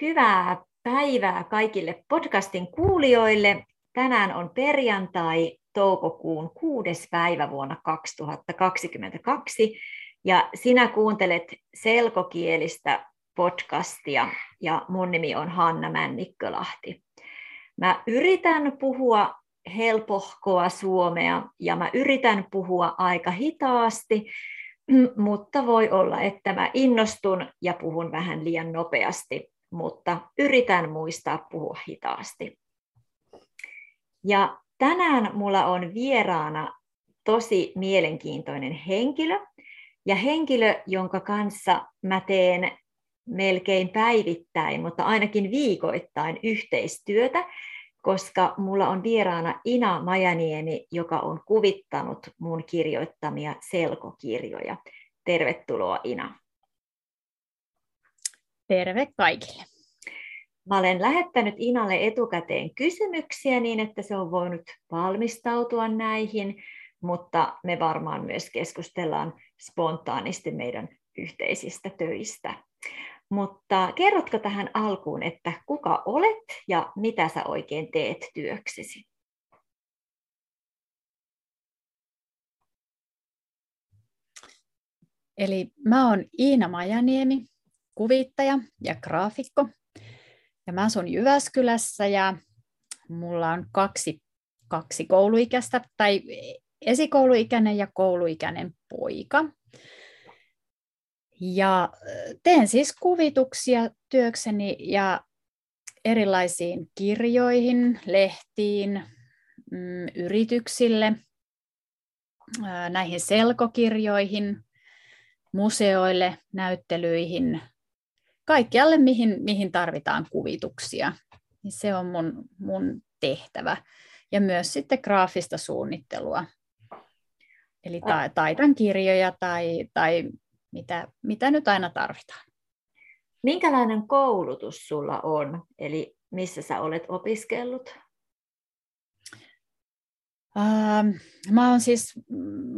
Hyvää päivää kaikille podcastin kuulijoille. Tänään on perjantai toukokuun 6. päivä vuonna 2022 ja sinä kuuntelet selkokielistä podcastia ja mun nimi on Hanna Männikkolahti. Mä yritän puhua helpohkoa suomea ja mä yritän puhua aika hitaasti, mutta voi olla, että mä innostun ja puhun vähän liian nopeasti, mutta yritän muistaa puhua hitaasti. Ja tänään mulla on vieraana tosi mielenkiintoinen henkilö ja henkilö, jonka kanssa mä teen melkein päivittäin, mutta ainakin viikoittain yhteistyötä, koska mulla on vieraana Iina Majaniemi, joka on kuvittanut mun kirjoittamia selkokirjoja. Tervetuloa, Iina. Terve kaikille. Mä olen lähettänyt Inalle etukäteen kysymyksiä niin, että se on voinut valmistautua näihin, mutta me varmaan myös keskustellaan spontaanisti meidän yhteisistä töistä. Mutta kerrotko tähän alkuun, että kuka olet ja mitä sä oikein teet työksesi? Eli mä oon Iina Majaniemi, kuvittaja ja graafikko. Ja mä asun Jyväskylässä ja mulla on kaksi kouluikäistä, tai esikouluikäinen ja kouluikäinen poika. Ja teen siis kuvituksia työkseni ja erilaisiin kirjoihin, lehtiin, yrityksille, näihin selkokirjoihin, museoille, näyttelyihin, kaikkialle mihin tarvitaan kuvituksia. Se on mun tehtävä ja myös sitten graafista suunnittelua. Eli taitan kirjoja tai mitä nyt aina tarvitaan. Minkälainen koulutus sulla on? Eli missä sä olet opiskellut? Mä oon siis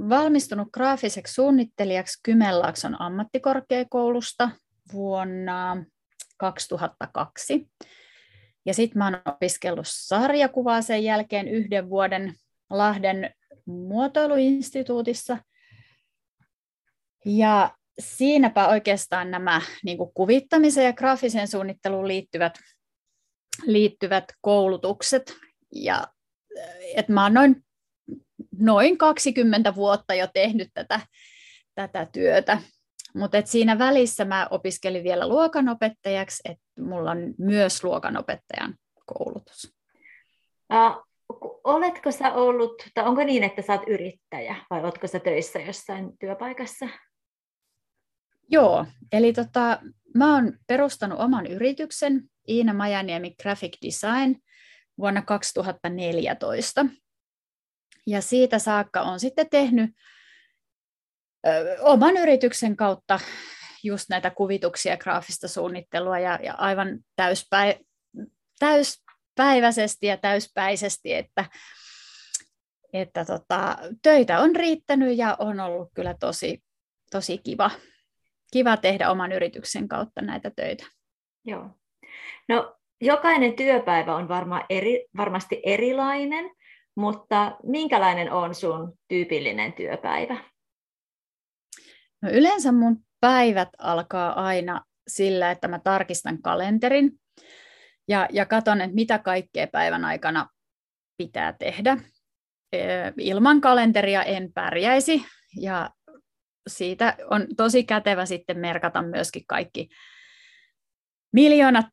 valmistunut graafiseksi suunnittelijaksi Kymenlaakson ammattikorkeakoulusta vuonna 2002. Ja sitten mä oon opiskellut sarjakuvaa sen jälkeen 1 vuoden Lahden muotoiluinstituutissa. Ja siinäpä oikeastaan nämä niin kuin kuvittamiseen ja graafiseen suunnitteluun liittyvät koulutukset. Ja että mä oon noin 20 vuotta jo tehnyt tätä työtä. Mutta siinä välissä mä opiskelin vielä luokanopettajaksi, että mulla on myös luokanopettajan koulutus. Oletko sä ollut, tai onko niin, että sä oot yrittäjä vai ootko sä töissä jossain työpaikassa? Joo, eli mä oon perustanut oman yrityksen, Iina Majaniemi Graphic Design, vuonna 2014. Ja siitä saakka on sitten tehnyt oman yrityksen kautta just näitä kuvituksia, graafista suunnittelua ja aivan täyspäiväisesti ja täyspäisesti, että töitä on riittänyt ja on ollut kyllä tosi kiva tehdä oman yrityksen kautta näitä töitä. Joo. No, jokainen työpäivä on varmasti erilainen, mutta minkälainen on sun tyypillinen työpäivä? No, yleensä mun päivät alkaa aina sillä, että mä tarkistan kalenterin ja katson, että mitä kaikkea päivän aikana pitää tehdä. Ilman kalenteria en pärjäisi ja siitä on tosi kätevä sitten merkata myöskin kaikki miljoonat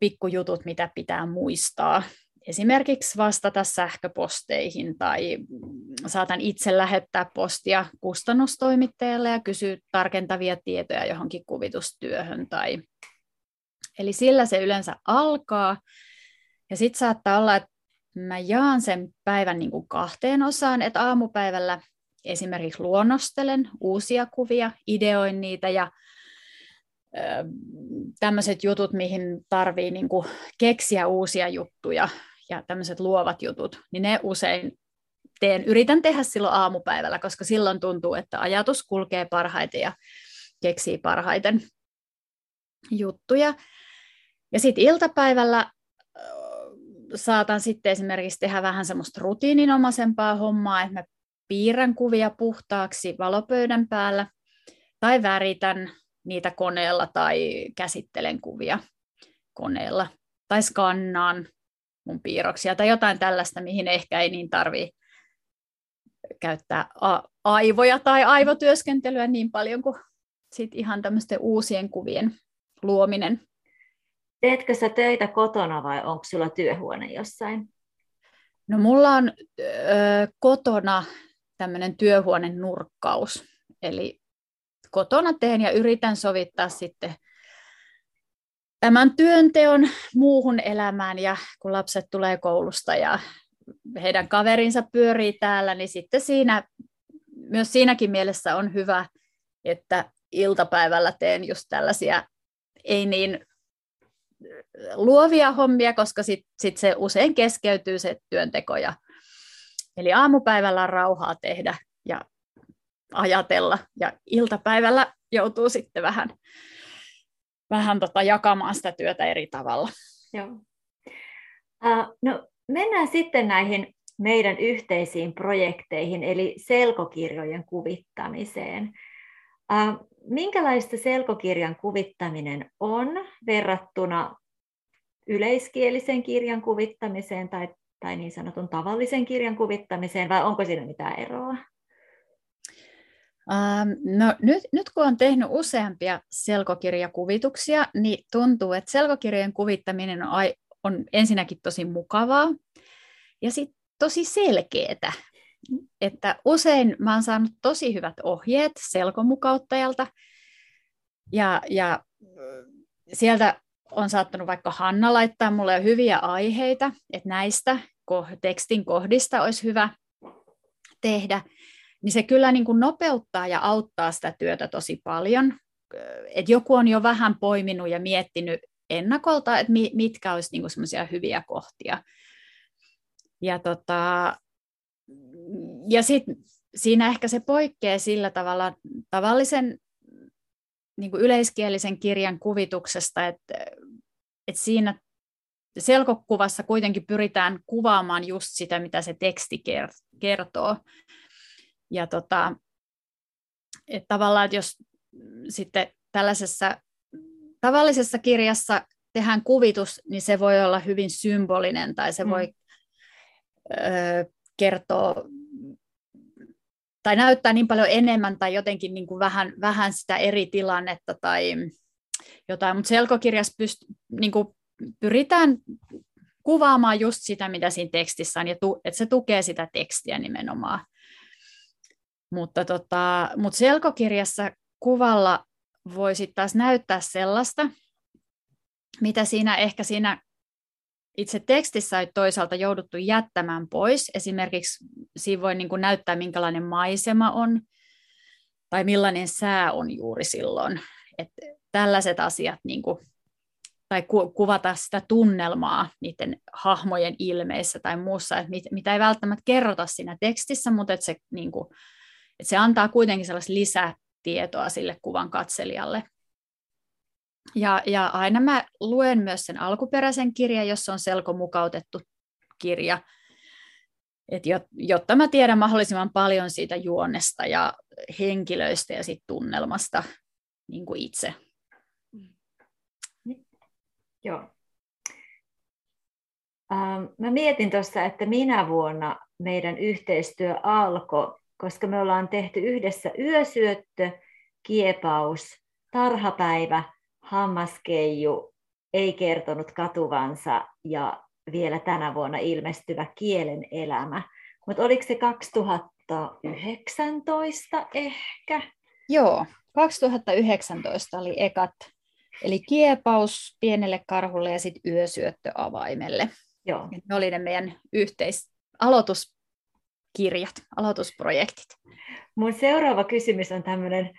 pikkujutut, mitä pitää muistaa. Esimerkiksi vastata sähköposteihin tai saatan itse lähettää postia kustannustoimittajalle ja kysyä tarkentavia tietoja johonkin kuvitustyöhön. Eli sillä se yleensä alkaa. Ja sitten saattaa olla, että mä jaan sen päivän niin kuin 2 osaan, että aamupäivällä esimerkiksi luonnostelen uusia kuvia, ideoin niitä ja tämmöiset jutut, mihin tarvii niinku keksiä uusia juttuja ja tämmöiset luovat jutut, niin ne usein yritän tehdä silloin aamupäivällä, koska silloin tuntuu, että ajatus kulkee parhaiten ja keksii parhaiten juttuja. Ja sitten iltapäivällä saatan sitten esimerkiksi tehdä vähän semmoista rutiininomaisempaa hommaa, että mä piirrän kuvia puhtaaksi valopöydän päällä tai väritän niitä koneella tai käsittelen kuvia koneella tai skannaan mun piirroksia tai jotain tällaista, mihin ehkä ei niin tarvitse käyttää aivoja tai aivotyöskentelyä niin paljon kuin sit ihan tämmöisten uusien kuvien luominen. Teetkö sä töitä kotona vai onko sulla työhuone jossain? No mulla on kotona tämmöinen työhuonenurkkaus, eli kotona teen ja yritän sovittaa sitten tämän työnteon muuhun elämään, ja kun lapset tulee koulusta ja heidän kaverinsa pyörii täällä, niin sitten siinäkin mielessä on hyvä, että iltapäivällä teen just tällaisia ei niin luovia hommia, koska sit se usein keskeytyy se työnteko. Eli aamupäivällä on rauhaa tehdä ja ajatella, ja iltapäivällä joutuu sitten vähän jakamaan sitä työtä eri tavalla. Joo. No, mennään sitten näihin meidän yhteisiin projekteihin, eli selkokirjojen kuvittamiseen. Minkälaista selkokirjan kuvittaminen on verrattuna yleiskielisen kirjan kuvittamiseen tai niin sanotun tavallisen kirjan kuvittamiseen, vai onko siinä mitään eroa? No, nyt kun on tehnyt useampia selkokirjakuvituksia, niin tuntuu, että selkokirjojen kuvittaminen on ensinnäkin tosi mukavaa ja sitten tosi selkeätä. Että usein mä oon saanut tosi hyvät ohjeet selkomukauttajalta, ja sieltä on saattanut vaikka Hanna laittaa mulle hyviä aiheita, että näistä tekstin kohdista olisi hyvä tehdä, niin se kyllä niin kuin nopeuttaa ja auttaa sitä työtä tosi paljon. Et joku on jo vähän poiminut ja miettinyt ennakolta, että mitkä olisi niin kuin semmoisia hyviä kohtia. Ja sitten siinä ehkä se poikkeaa sillä tavalla tavallisen niin kuin yleiskielisen kirjan kuvituksesta, että siinä selkokuvassa kuitenkin pyritään kuvaamaan just sitä, mitä se teksti kertoo. Ja että tavallaan, että jos sitten tällaisessa tavallisessa kirjassa tehdään kuvitus, niin se voi olla hyvin symbolinen tai se voi kertoa tai näyttää niin paljon enemmän tai jotenkin niin kuin vähän sitä eri tilannetta tai jotain, mutta selkokirjassa niin kuin pyritään kuvaamaan just sitä, mitä siinä tekstissä on, ja että se tukee sitä tekstiä nimenomaan. Mutta selkokirjassa kuvalla voi sitten taas näyttää sellaista, mitä siinä itse tekstissä on toisaalta jouduttu jättämään pois. Esimerkiksi siinä voi niin kuin näyttää, minkälainen maisema on tai millainen sää on juuri silloin. Että tällaiset asiat, niin kuin, tai kuvata sitä tunnelmaa niiden hahmojen ilmeissä tai muussa, että mitä ei välttämättä kerrota siinä tekstissä, mutta että se, niin kuin, että se antaa kuitenkin sellaista lisätietoa sille kuvan katselijalle. Ja aina mä luen myös sen alkuperäisen kirjan, jos on selkomukautettu kirja, jotta mä tiedän mahdollisimman paljon siitä juonesta ja henkilöistä ja sit tunnelmasta niin kuin itse. Joo. Mä mietin tuossa, että minä vuonna meidän yhteistyö alkoi, koska me ollaan tehty yhdessä Yösyöttö, Kiepaus, Tarhapäivä, Hammaskeiju, Ei kertonut katuvansa ja vielä tänä vuonna ilmestyvä Kielen elämä. Mutta oliko se 2019 ehkä? Joo, 2019 oli ekat. Eli Kiepaus pienelle karhulle ja sitten Yösyöttö avaimelle. Joo. Ne oli ne meidän aloituskirjat, aloitusprojektit. Mun seuraava kysymys on tämmöinen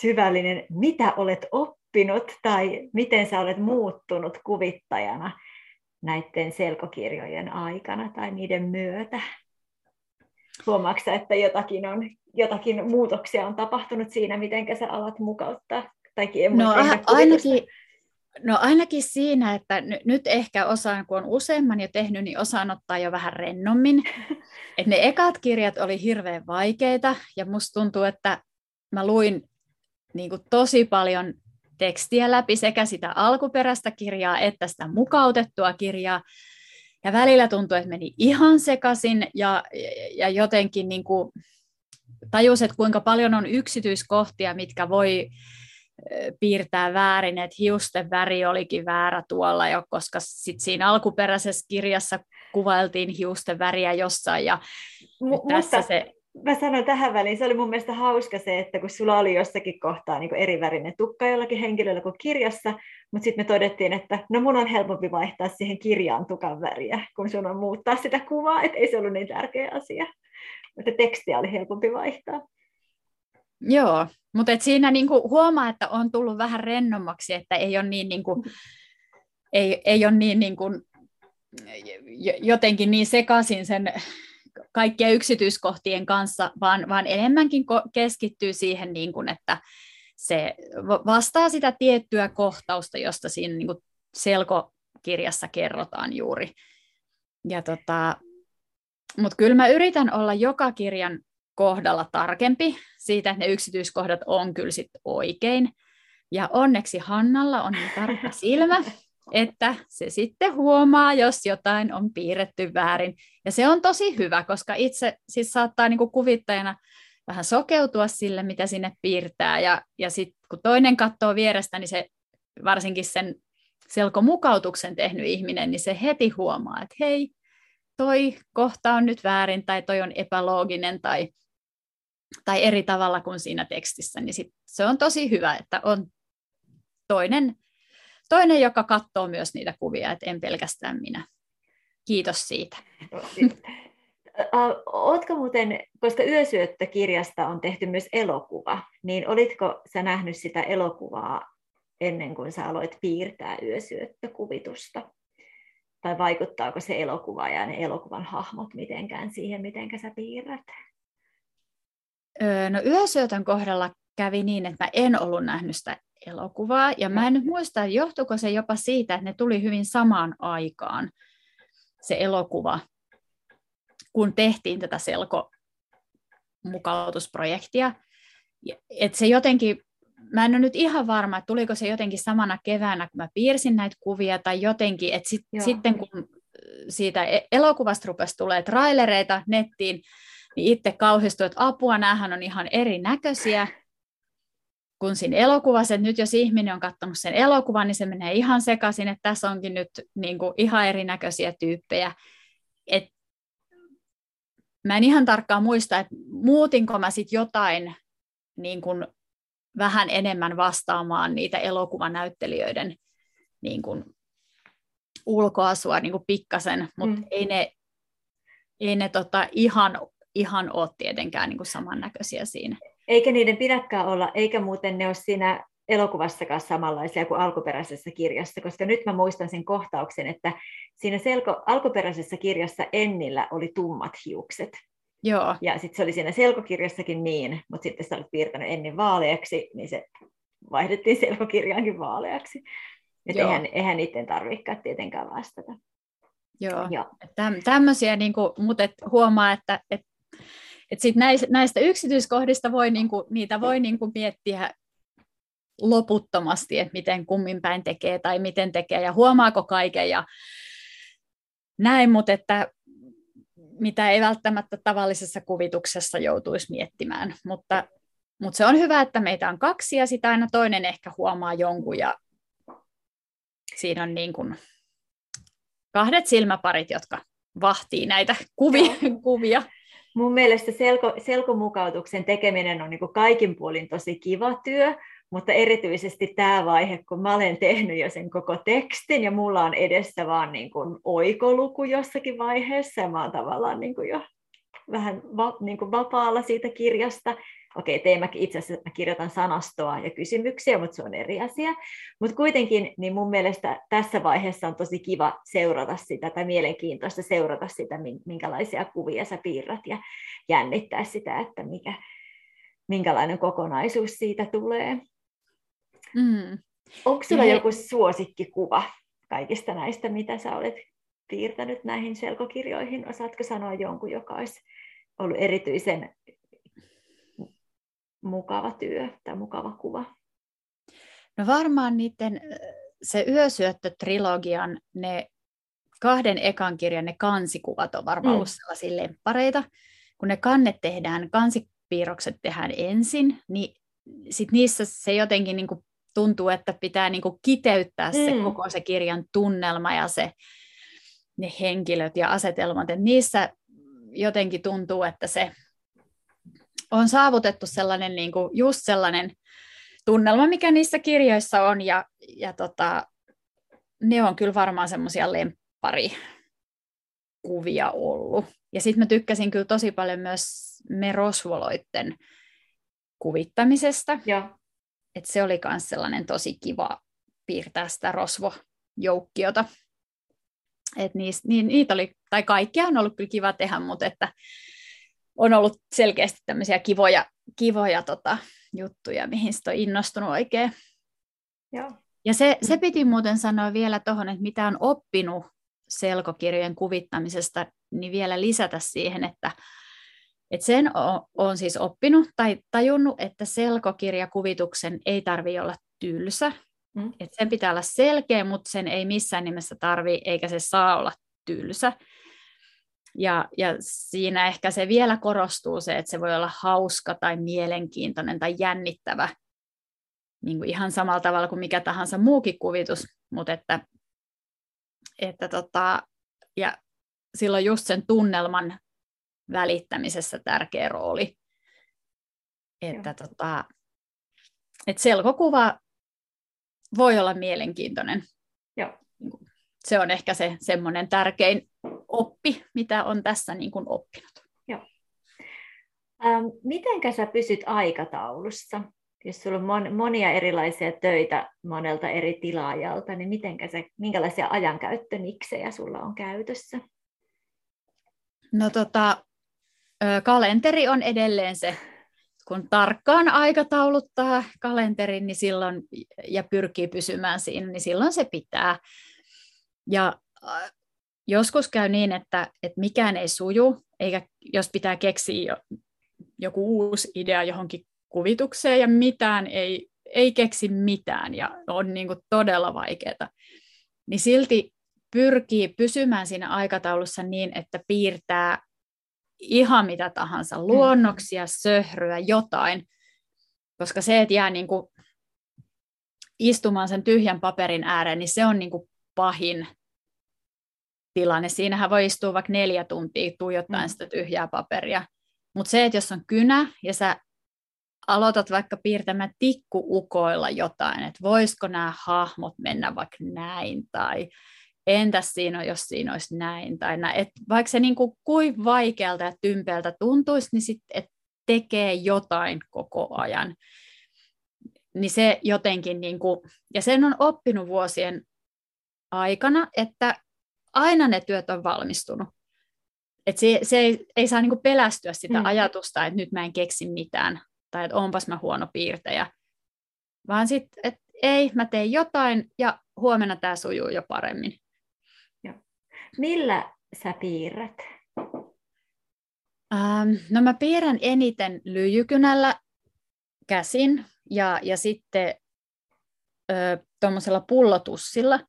syvällinen, mitä olet oppinut tai miten sä olet muuttunut kuvittajana näiden selkokirjojen aikana tai niiden myötä? Huomaatko sä, että jotakin muutoksia on tapahtunut siinä, miten sä alat mukauttaa? No, ainakin, No ainakin siinä, että nyt ehkä osaan, kun on useamman jo tehnyt, niin osaan ottaa jo vähän rennommin. Et ne ekat kirjat oli hirveän vaikeita ja musta tuntuu, että mä luin niin kuin tosi paljon tekstiä läpi sekä sitä alkuperäistä kirjaa että sitä mukautettua kirjaa. Ja välillä tuntui, että meni ihan sekaisin ja jotenkin niin kuin tajusin, että kuinka paljon on yksityiskohtia, mitkä voi piirtää väärin, että hiusten väri olikin väärä tuolla jo, koska sit siinä alkuperäisessä kirjassa kuvailtiin hiusten väriä jossain. Ja tässä se... Mä sanoin tähän väliin, se oli mun mielestä hauska se, että kun sulla oli jossakin kohtaa niin erivärinen tukka jollakin henkilöllä kuin kirjassa, mutta sitten me todettiin, että no mun on helpompi vaihtaa siihen kirjaan tukan väriä, kun sun on muuttaa sitä kuvaa, että ei se ollut niin tärkeä asia, mutta tekstiä oli helpompi vaihtaa. Joo, mutta siinä niinku huomaa, että on tullut vähän rennommaksi, että ei ole niin, niinku, ei ole niin niinku, jotenkin niin sekaisin sen kaikkien yksityiskohtien kanssa, vaan enemmänkin keskittyy siihen, niinku, että se vastaa sitä tiettyä kohtausta, josta siinä niinku selkokirjassa kerrotaan juuri. Mutta kyllä mä yritän olla joka kirjan kohdalla tarkempi siitä, että ne yksityiskohdat on kyllä sit oikein. Ja onneksi Hannalla on niin tarkka silmä, että se sitten huomaa, jos jotain on piirretty väärin. Ja se on tosi hyvä, koska itse siis saattaa niinku kuvittajana vähän sokeutua sille, mitä sinne piirtää. Ja sitten kun toinen katsoo vierestä, niin se varsinkin sen selkomukautuksen tehnyt ihminen, niin se heti huomaa, että hei, toi kohta on nyt väärin tai toi on epälooginen tai eri tavalla kuin siinä tekstissä, niin sit se on tosi hyvä, että on toinen, joka katsoo myös niitä kuvia, että en pelkästään minä. Kiitos siitä. Ootko muuten, koska Yösyöttö-kirjasta on tehty myös elokuva, niin olitko sä nähnyt sitä elokuvaa ennen kuin sä aloit piirtää Yösyöttö-kuvitusta? Tai vaikuttaako se elokuva ja ne elokuvan hahmot mitenkään siihen, mitenkä sä piirrät? No Yösyötön kohdalla kävi niin, että mä en ollut nähnyt sitä elokuvaa. Ja mä en nyt muista, johtuiko se jopa siitä, että ne tuli hyvin samaan aikaan, se elokuva, kun tehtiin tätä selkomukautusprojektia. Että se jotenkin, mä en ole nyt ihan varma, että tuliko se jotenkin samana keväänä, kun mä piirsin näitä kuvia tai jotenkin, että sitten kun siitä elokuvasta rupesi tulee trailereita nettiin, niin itse kauhistui, että apua, näähän on ihan erinäköisiä kuin siinä elokuvassa, että nyt jos ihminen on katsonut sen elokuvan, niin se menee ihan sekaisin, että tässä onkin nyt niin kuin ihan erinäköisiä tyyppejä. Et mä en ihan tarkkaan muista, että muutinko mä sitten jotain niin kuin vähän enemmän vastaamaan niitä elokuvanäyttelijöiden niin kuin ulkoasua niin kuin pikkasen, mutta ei ne ihan ole tietenkään niin kuin samannäköisiä siinä. Eikä niiden pidäkään olla, eikä muuten ne ole siinä elokuvassakaan samanlaisia kuin alkuperäisessä kirjassa, koska nyt mä muistan sen kohtauksen, että siinä alkuperäisessä kirjassa Ennillä oli tummat hiukset. Joo. Ja sitten se oli siinä selkokirjassakin niin, mutta sitten sä olet piirtänyt Ennin vaaleaksi, niin se vaihdettiin selkokirjaankin vaaleaksi. Että eihän niiden tarvitsekaan tietenkään vastata. Joo, joo. Tämmöisiä, niinku, mutta huomaa, että et sit näistä yksityiskohdista voi, niinku, niitä voi niinku, miettiä loputtomasti, että miten kummin päin tekee tai miten tekee ja huomaako kaiken ja näin, mutta että mitä ei välttämättä tavallisessa kuvituksessa joutuisi miettimään, mutta se on hyvä, että meitä on kaksi ja sitä aina toinen ehkä huomaa jonkun ja siinä on niin kuin kahdet silmäparit, jotka vahtii näitä kuvia. Mun mielestä selkomukautuksen tekeminen on niin kuin kaikin puolin tosi kiva työ, mutta erityisesti tämä vaihe, kun mä olen tehnyt jo sen koko tekstin ja mulla on edessä vaan niin kuin oikoluku jossakin vaiheessa ja mä oon tavallaan niin kuin jo vähän niin kuin vapaalla siitä kirjasta. Okei, itse asiassa mä kirjoitan sanastoa ja kysymyksiä, mutta se on eri asia. Mutta kuitenkin niin mun mielestä tässä vaiheessa on tosi kiva seurata sitä tai mielenkiintoista seurata sitä, minkälaisia kuvia sä piirrät ja jännittää sitä, että minkälainen kokonaisuus siitä tulee. Mm. Onko sinulla joku suosikkikuva kaikista näistä, mitä sä olet piirtänyt näihin selkokirjoihin? Osaatko sanoa jonkun, joka olisi ollut erityisen mukava työ tai mukava kuva? No varmaan niiden, se Yösyöttö-trilogian, ne kahden ekan kirjan ne kansikuvat on varmaan ollut sellaisia lemppareita. Kun ne kannet tehdään, kansipiirrokset tehdään ensin, niin sit niissä se jotenkin niin kuin tuntuu, että pitää niin kuin kiteyttää se koko se kirjan tunnelma ja se, ne henkilöt ja asetelmat. Et niissä jotenkin tuntuu, että se on saavutettu sellainen, niin kuin just sellainen tunnelma, mikä niissä kirjoissa on. Ja ne on kyllä varmaan semmoisia lempparikuvia ollut. Ja sitten mä tykkäsin kyllä tosi paljon myös merosvoloitten kuvittamisesta. Ja. Et se oli myös sellainen tosi kiva piirtää sitä rosvojoukkiota. Et niitä oli, tai kaikkia on ollut kyllä kiva tehdä, mutta että on ollut selkeästi tämmöisiä kivoja juttuja, mihin sit on innostunut oikein. Joo. Ja se piti muuten sanoa vielä tuohon, että mitä on oppinut selkokirjojen kuvittamisesta, niin vielä lisätä siihen, että sen on siis oppinut tai tajunnut, että selkokirjakuvituksen ei tarvitse olla tylsä. Että sen pitää olla selkeä, mutta sen ei missään nimessä tarvitse, eikä se saa olla tylsä. Ja siinä ehkä se vielä korostuu se, että se voi olla hauska tai mielenkiintoinen tai jännittävä. Niin kuin ihan samalla tavalla kuin mikä tahansa muukin kuvitus, mutta että ja silloin just sen tunnelman välittämisessä tärkeä rooli. Että selkokuva voi olla mielenkiintoinen. Joo. Se on ehkä se semmoinen tärkein oppi, mitä on tässä niin kuin oppinut. Joo. Mitenkä sä pysyt aikataulussa? Jos sulla on monia erilaisia töitä monelta eri tilaajalta, niin minkälaisia ajankäyttöniksejä sulla on käytössä? No kalenteri on edelleen se, kun tarkkaan aikatauluttaa kalenterin niin silloin, ja pyrkii pysymään siinä, niin silloin se pitää. Ja joskus käy niin, että mikään ei suju, eikä jos pitää keksiä joku uusi idea johonkin kuvitukseen ja mitään ei keksi mitään ja on niin kuin todella vaikeaa, niin silti pyrkii pysymään siinä aikataulussa niin, että piirtää ihan mitä tahansa, luonnoksia, söhryä, jotain, koska se, että jää niin kuin istumaan sen tyhjän paperin ääreen, niin se on niin kuin pahin tilanne. Siinähän voi istua vaikka 4 tuntia tuijottaen sitä tyhjää paperia, mutta se, että jos on kynä ja sä aloitat vaikka piirtämään tikkuukoilla jotain, että voisiko nämä hahmot mennä vaikka näin, tai entäs siinä, jos siinä olisi näin, tai näin. Et vaikka se niin kuin vaikealta ja tympeältä tuntuisi, niin sitten tekee jotain koko ajan. Niin se jotenkin, niin kuin, ja sen on oppinut vuosien aikana, että aina ne työt on valmistunut. Et se ei saa niin kuin pelästyä sitä ajatusta, että nyt mä en keksi mitään. Tai että onpas mä huono piirtäjä, vaan sitten, että ei, mä teen jotain ja huomenna tämä sujuu jo paremmin. Joo. Millä sä piirrät? No mä piirrän eniten lyijykynällä käsin ja sitten tuommoisella pullotussilla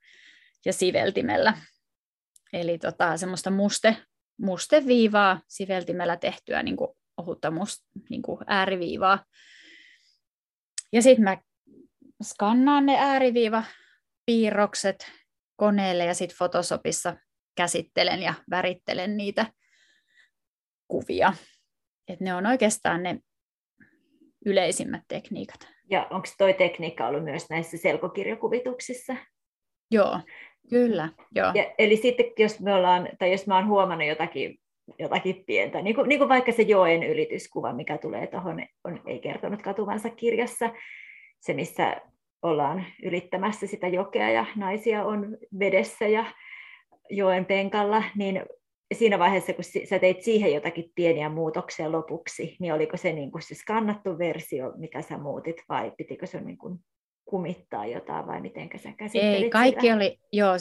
ja siveltimellä. Eli semmoista musteviivaa siveltimellä tehtyä niin kuin ohutta musta niin kuin ääriviivaa. Ja sitten mä skannaan ne ääriviivapiirrokset koneelle ja sitten Photoshopissa käsittelen ja värittelen niitä kuvia. Et ne on oikeastaan ne yleisimmät tekniikat. Ja onko toi tekniikka ollut myös näissä selkokirjakuvituksissa? Joo, kyllä. Joo. Ja, eli sitten jos mä oon huomannut jotakin pientä, niin kuin vaikka se joen ylityskuva, mikä tulee tuohon Ei kertonut katuvansa kirjassa, se missä ollaan ylittämässä sitä jokea ja naisia on vedessä ja joen penkalla, niin siinä vaiheessa, kun sä teit siihen jotakin pieniä muutoksia lopuksi, niin oliko se skannattu versio, mitä sä muutit, vai pitikö se niin kuin kumittaa jotain vai mitenkä sä käsittelit? Ei, kaikki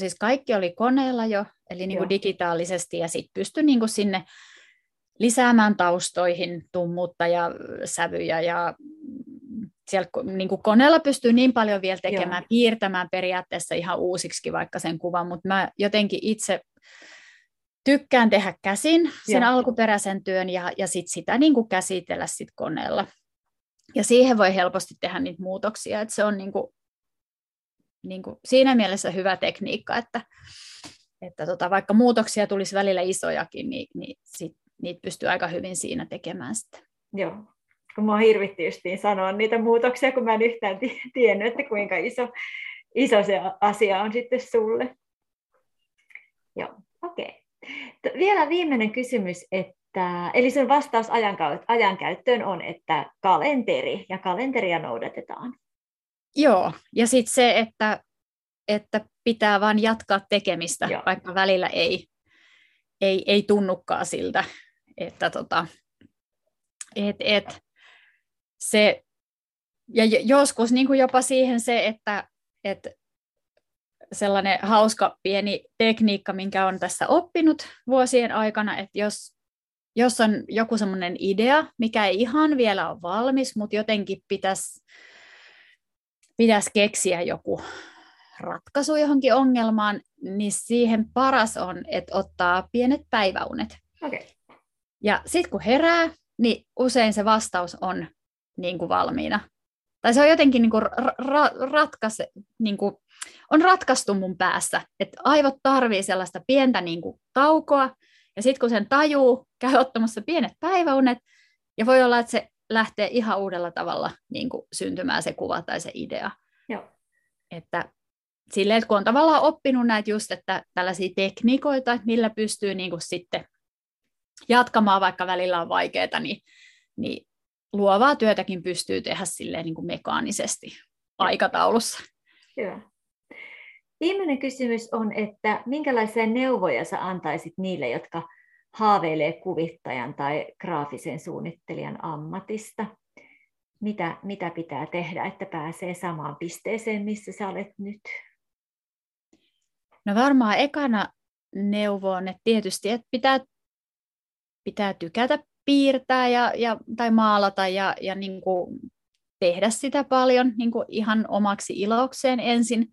sitä? Kaikki oli koneella jo, eli niin kuin digitaalisesti, ja sitten pystyi niin kuin sinne lisäämään taustoihin tummuutta ja sävyjä, ja siellä niin kuin koneella pystyy niin paljon vielä tekemään, piirtämään periaatteessa ihan uusiksi vaikka sen kuvan, mutta mä jotenkin itse tykkään tehdä käsin sen alkuperäisen työn ja sit sitä niin kuin käsitellä sit koneella. Ja siihen voi helposti tehdä niitä muutoksia, että se on niin kuin siinä mielessä hyvä tekniikka, että vaikka muutoksia tulisi välillä isojakin, niin sit niitä pystyy aika hyvin siinä tekemään sitten. Joo, kun minua hirvitti justiin sanoa niitä muutoksia, kun mä en yhtään tiennyt, että kuinka iso se asia on sitten sulle. Joo, okei. Vielä viimeinen kysymys, eli sun vastaus ajankäyttöön on, että kalenteri ja kalenteria noudatetaan. Joo, ja sitten se, että pitää vaan jatkaa tekemistä, vaikka välillä ei tunnukaan siltä, että se, ja joskus niin kuin jopa siihen se, että sellainen hauska pieni tekniikka, minkä on tässä oppinut vuosien aikana, että jos on joku sellainen idea, mikä ei ihan vielä ole valmis, mutta jotenkin pitäisi keksiä joku ratkaisu johonkin ongelmaan, niin siihen paras on, että ottaa pienet päiväunet. Okay. Ja sitten kun herää, niin usein se vastaus on niin kuin valmiina. Tai se on jotenkin niin kuin on ratkaistu mun päässä, että aivot tarvii sellaista pientä niin kuin taukoa, ja sitten kun sen tajuu, käy ottamassa pienet päiväunet, ja voi olla, että se lähtee ihan uudella tavalla niin kuin syntymään se kuva tai se idea. Joo. Että silleen, että kun on tavallaan oppinut näitä just, että tällaisia tekniikoita, että millä pystyy niin kuin sitten jatkamaan, vaikka välillä on vaikeaa, niin luovaa työtäkin pystyy tehdä silleen niin kuin mekaanisesti aikataulussa. Hyvä. Viimeinen kysymys on, että minkälaisia neuvoja sä antaisit niille, jotka haaveilee kuvittajan tai graafisen suunnittelijan ammatista? Mitä pitää tehdä, että pääsee samaan pisteeseen, missä sä olet nyt? No varmaan ekana neuvoon, että tietysti että pitää tykätä piirtää tai maalata ja niin kuin tehdä sitä paljon niin kuin ihan omaksi ilokseen ensin.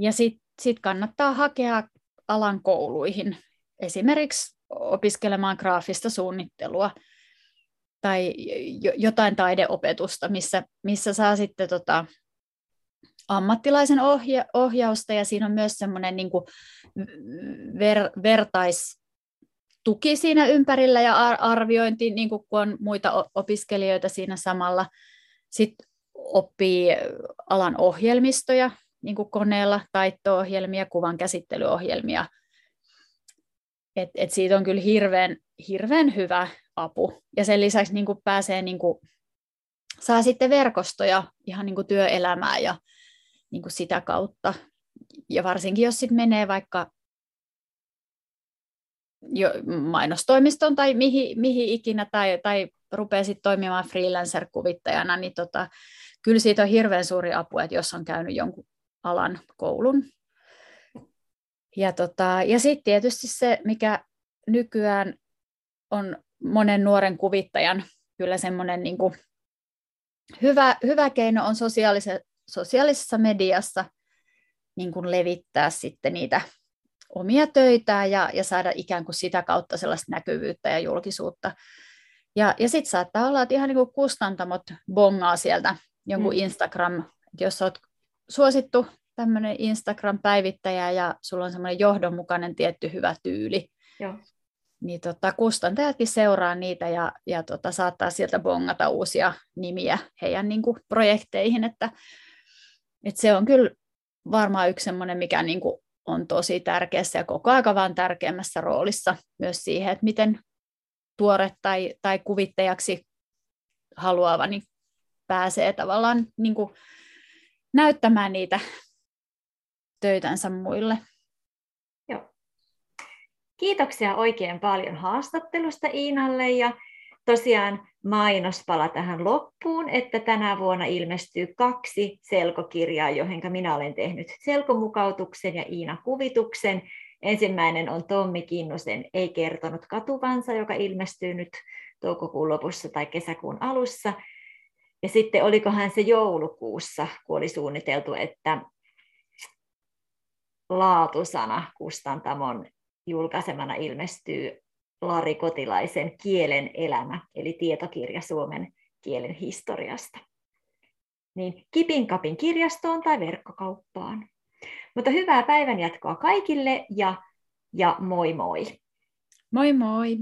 Ja sit kannattaa hakea alan kouluihin, esimerkiksi opiskelemaan graafista suunnittelua tai jotain taideopetusta, missä saa sitten ammattilaisen ohjausta, ja siinä on myös semmoinen niin kuin vertaistuki siinä ympärillä ja arviointi, niin kuin kun on muita opiskelijoita siinä samalla. Sitten oppii alan ohjelmistoja, niin kuin koneella, taitto-ohjelmia, kuvan käsittelyohjelmia. Et siitä on kyllä hirveän hyvä apu. Ja sen lisäksi niin kuin pääsee, niin kuin, saa sitten verkostoja ihan niin kuin työelämää ja niin kuin sitä kautta. Ja varsinkin jos sitten menee vaikka mainostoimistoon tai mihin ikinä tai rupeaa sitten toimimaan freelancer-kuvittajana, niin kyllä siitä on hirveän suuri apu, että jos on käynyt jonkun alan koulun. Ja sitten tietysti se, mikä nykyään on monen nuoren kuvittajan kyllä semmoinen niin kuin hyvä keino, on sosiaalisessa mediassa niin kuin levittää sitten niitä omia töitään ja saada ikään kuin sitä kautta sellaista näkyvyyttä ja julkisuutta. Ja sitten saattaa olla, että ihan niin kuin kustantamot bongaa sieltä jonkun Instagram, jos olet suosittu tämmöinen Instagram-päivittäjä ja sulla on semmoinen johdonmukainen tietty hyvä tyyli, niin kustantajatkin seuraa niitä ja saattaa sieltä bongata uusia nimiä heidän niin kuin projekteihin, että se on kyllä varmaan yksi semmoinen, mikä niin kuin on tosi tärkeässä ja koko ajan vaan tärkeämmässä roolissa myös siihen, että miten tuore tai kuvittajaksi haluava niin pääsee tavallaan niin kuin näyttämään niitä töitänsä muille. Joo. Kiitoksia oikein paljon haastattelusta Iinalle, ja tosiaan mainospala tähän loppuun, että tänä vuonna ilmestyy 2 selkokirjaa, joihin minä olen tehnyt selkomukautuksen ja Iina-kuvituksen. Ensimmäinen on Tommi Kinnosen Ei kertonut katuvansa, joka ilmestyy nyt toukokuun lopussa tai kesäkuun alussa. Ja sitten olikohan se joulukuussa, kun oli suunniteltu, että Laatusana kustantamon julkaisemana ilmestyy Lari Kotilaisen Kielen elämä, eli tietokirja suomen kielen historiasta. Niin Kipin Kapin kirjastoon tai verkkokauppaan. Mutta hyvää päivänjatkoa kaikille ja moi moi! Moi moi!